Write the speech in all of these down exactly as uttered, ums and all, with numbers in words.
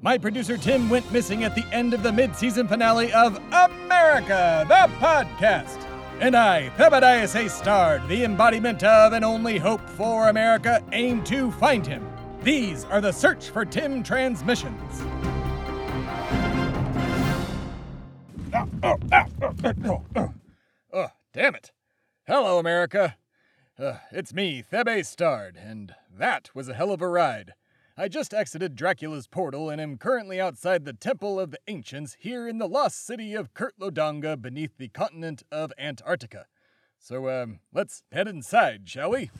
My producer Tim went missing at the end of the mid-season finale of America, the podcast. And I, Thebadias A. Stard, the embodiment of and only hope for America, aim to find him. These are the Search for Tim transmissions. Oh, oh, oh, oh, oh, oh. oh damn it. Hello, America. Uh, it's me, Thebe Stard, and that was a hell of a ride. I just exited Dracula's portal and am currently outside the Temple of the Ancients here in the lost city of Kurtlodanga beneath the continent of Antarctica. So, um, let's head inside, shall we?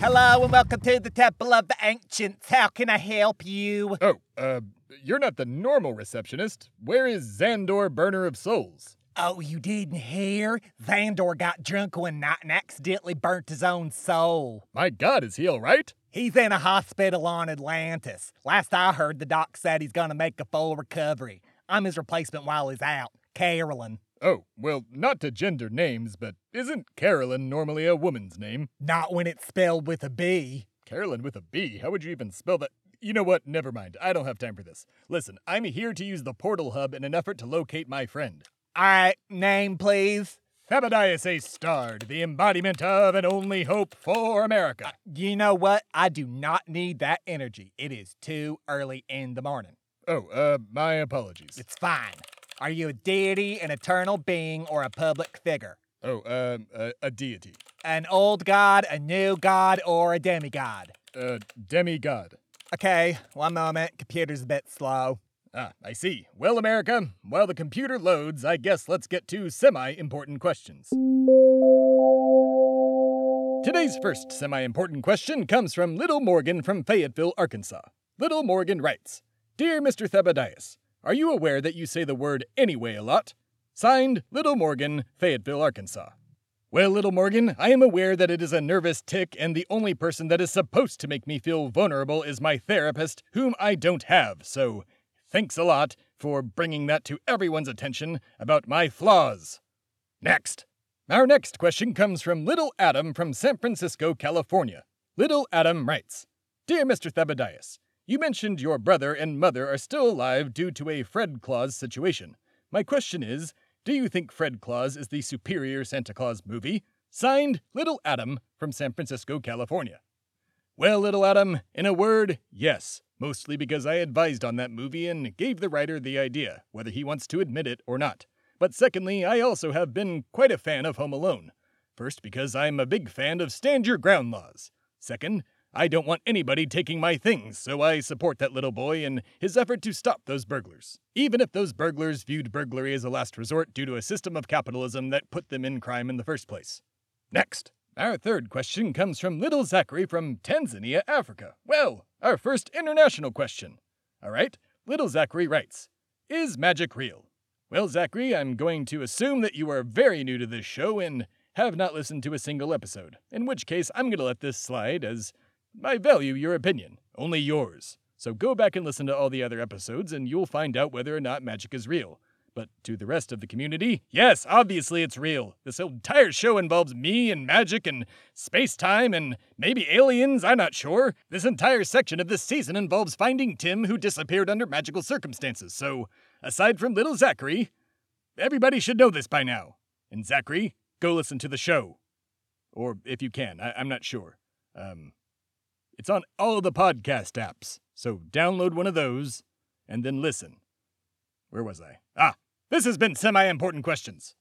Hello and welcome to the Temple of the Ancients. How can I help you? Oh, uh, you're not the normal receptionist. Where is Xandor Burner of Souls? Oh, you didn't hear? Xandor got drunk one night and accidentally burnt his own soul. My God, is he all right? He's in a hospital on Atlantis. Last I heard, the doc said he's gonna make a full recovery. I'm his replacement while he's out, Carolyn. Oh, well, not to gender names, but isn't Carolyn normally a woman's name? Not when it's spelled with a B. Carolyn with a B? How would you even spell that? You know what? Never mind. I don't have time for this. Listen, I'm here to use the portal hub in an effort to locate my friend. All right, name, please. Thebadias A. Stard, the embodiment of and only hope for America. Uh, you know what? I do not need that energy. It is too early in the morning. Oh, uh, my apologies. It's fine. Are you a deity, an eternal being, or a public figure? Oh, um, uh, a, a deity. An old god, a new god, or a demigod? Uh, demigod. Okay, one moment. Computer's a bit slow. Ah, I see. Well, America, while the computer loads, I guess let's get to semi-important questions. Today's first semi-important question comes from Little Morgan from Fayetteville, Arkansas. Little Morgan writes, Dear Mister Thebadias, are you aware that you say the word anyway a lot? Signed, Little Morgan, Fayetteville, Arkansas. Well, Little Morgan, I am aware that it is a nervous tic, and the only person that is supposed to make me feel vulnerable is my therapist, whom I don't have, so... thanks a lot for bringing that to everyone's attention about my flaws. Next. Our next question comes from Little Adam from San Francisco, California. Little Adam writes, Dear Mister Thebadias, you mentioned your brother and mother are still alive due to a Fred Claus situation. My question is, do you think Fred Claus is the superior Santa Claus movie? Signed, Little Adam from San Francisco, California. Well, Little Adam, in a word, yes. Mostly because I advised on that movie and gave the writer the idea, whether he wants to admit it or not. But secondly, I also have been quite a fan of Home Alone. First, because I'm a big fan of stand your ground laws. Second, I don't want anybody taking my things, so I support that little boy in his effort to stop those burglars. Even if those burglars viewed burglary as a last resort due to a system of capitalism that put them in crime in the first place. Next. Our third question comes from Little Zachary from Tanzania, Africa. Well, our first international question. All right, Little Zachary writes, Is magic real? Well, Zachary, I'm going to assume that you are very new to this show and have not listened to a single episode, in which case I'm going to let this slide as I value your opinion, only yours. So go back and listen to all the other episodes and you'll find out whether or not magic is real. But to the rest of the community, yes, obviously it's real. This entire show involves me and magic and space-time and maybe aliens, I'm not sure. This entire section of this season involves finding Tim who disappeared under magical circumstances. So, aside from Little Zachary, everybody should know this by now. And Zachary, go listen to the show. Or if you can, I- I'm not sure. Um, it's on all of the podcast apps. So download one of those and then listen. Where was I? Ah, this has been Semi-Important Questions.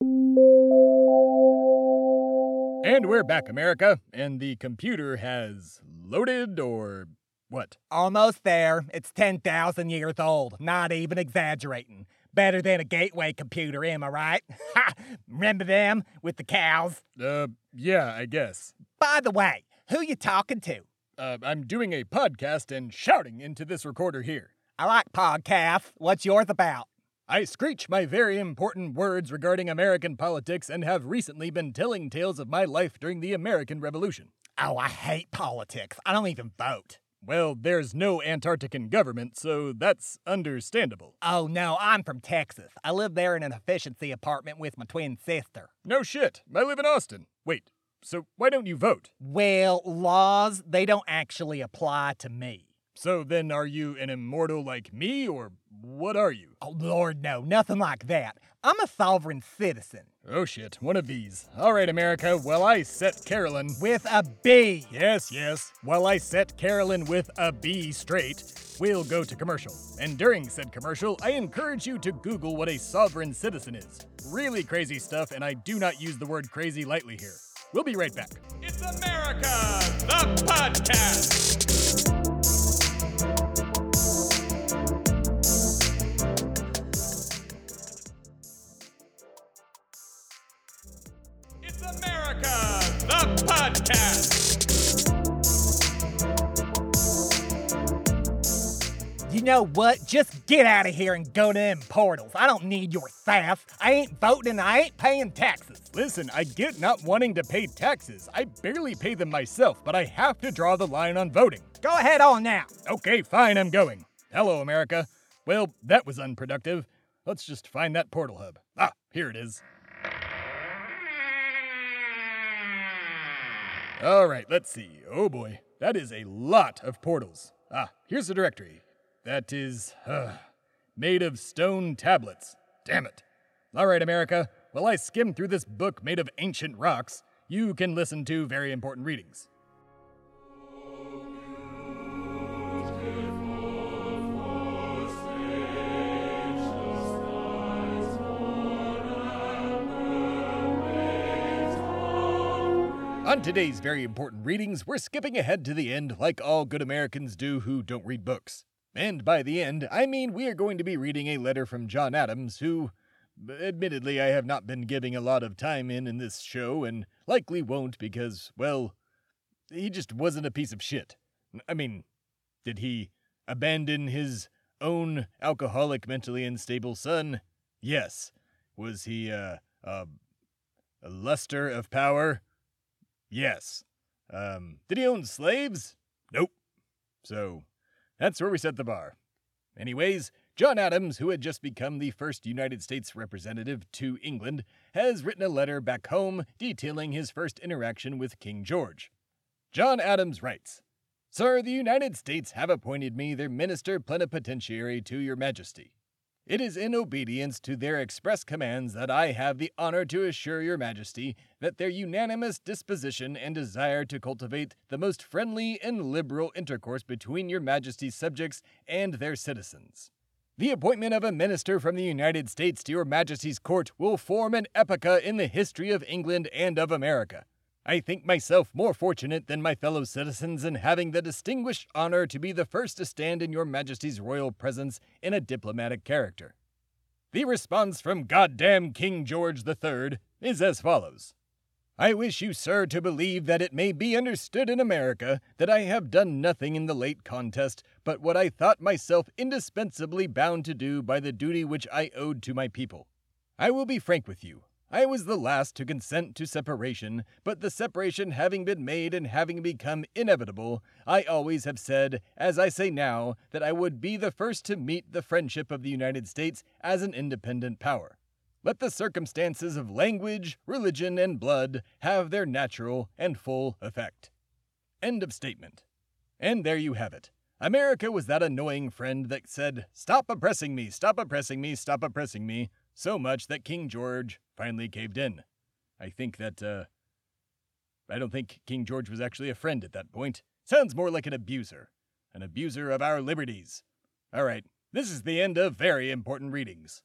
And we're back, America, and the computer has loaded, or what? Almost there. It's ten thousand years old. Not even exaggerating. Better than a gateway computer, am I right? Ha! Remember them? With the cows? Uh, yeah, I guess. By the way, who you talking to? Uh, I'm doing a podcast and shouting into this recorder here. I like podcast. What's yours about? I screech my very important words regarding American politics and have recently been telling tales of my life during the American Revolution. Oh, I hate politics. I don't even vote. Well, there's no Antarctican government, so that's understandable. Oh, no, I'm from Texas. I live there in an efficiency apartment with my twin sister. No shit. I live in Austin. Wait, so why don't you vote? Well, laws, they don't actually apply to me. So then are you an immortal like me, or what are you? Oh, Lord, no, nothing like that. I'm a sovereign citizen. Oh, shit, one of these. All right, America, well, I set Carolyn... with a B. Yes, yes. While I set Carolyn with a B straight, we'll go to commercial. And during said commercial, I encourage you to Google what a sovereign citizen is. Really crazy stuff, and I do not use the word crazy lightly here. We'll be right back. It's America, the podcast. The podcast. You know what? Just get out of here and go to them portals. I don't need your sass. I ain't voting and I ain't paying taxes. Listen, I get not wanting to pay taxes. I barely pay them myself, but I have to draw the line on voting. Go ahead on now. Okay, fine, I'm going. Hello, America. Well, that was unproductive. Let's just find that portal hub. Ah, here it is. All right, let's see. Oh boy, that is a lot of portals. Ah, here's the directory. That is, uh, made of stone tablets. Damn it. All right, America, while I skim through this book made of ancient rocks, you can listen to very important readings. On today's very important readings, we're skipping ahead to the end like all good Americans do who don't read books. And by the end, I mean we are going to be reading a letter from John Adams, who, admittedly, I have not been giving a lot of time in in this show and likely won't because, well, he just wasn't a piece of shit. I mean, did he abandon his own alcoholic, mentally unstable son? Yes. Was he, uh, uh, a luster of power? Yes. Um, did he own slaves? Nope. So, that's where we set the bar. Anyways, John Adams, who had just become the first United States representative to England, has written a letter back home detailing his first interaction with King George. John Adams writes, "Sir, the United States have appointed me their minister plenipotentiary to your majesty. It is in obedience to their express commands that I have the honor to assure your majesty that their unanimous disposition and desire to cultivate the most friendly and liberal intercourse between your majesty's subjects and their citizens. The appointment of a minister from the United States to your majesty's court will form an epocha in the history of England and of America. I think myself more fortunate than my fellow citizens in having the distinguished honor to be the first to stand in your majesty's royal presence in a diplomatic character." The response from goddamn King George the Third is as follows. "I wish you, sir, to believe that it may be understood in America that I have done nothing in the late contest but what I thought myself indispensably bound to do by the duty which I owed to my people. I will be frank with you. I was the last to consent to separation, but the separation having been made and having become inevitable, I always have said, as I say now, that I would be the first to meet the friendship of the United States as an independent power. Let the circumstances of language, religion, and blood have their natural and full effect." End of statement. And there you have it. America was that annoying friend that said, "Stop oppressing me, stop oppressing me, stop oppressing me," so much that King George finally caved in. I think that, uh, I don't think King George was actually a friend at that point. Sounds more like an abuser. An abuser of our liberties. All right, this is the end of very important readings.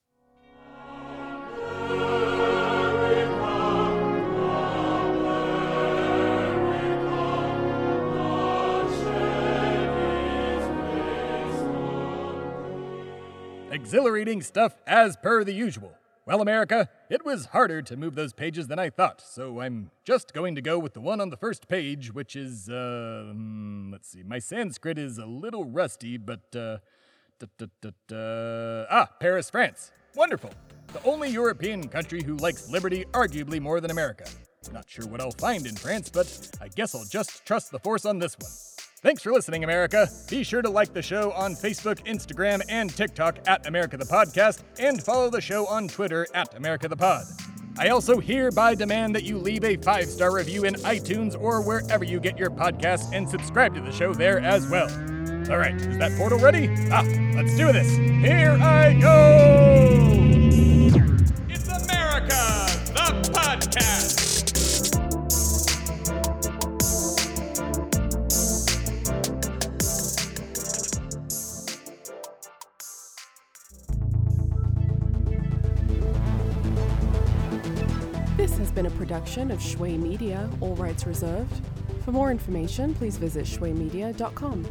Exhilarating stuff as per the usual. Well, America, it was harder to move those pages than I thought, so I'm just going to go with the one on the first page, which is, uh, hmm, let's see, my Sanskrit is a little rusty, but, uh, da, da, da, da, ah, Paris, France. Wonderful. The only European country who likes liberty arguably more than America. Not sure what I'll find in France, but I guess I'll just trust the force on this one. Thanks for listening, America. Be sure to like the show on Facebook, Instagram, and TikTok at America the Podcast, and follow the show on Twitter at America the Pod. I also hereby demand that you leave a five-star review in iTunes or wherever you get your podcasts and subscribe to the show there as well. All right, is that portal ready? Ah, let's do this. Here I go! It's America the Podcast! Been a production of Shui Media, all rights reserved. For more information, please visit shui media dot com.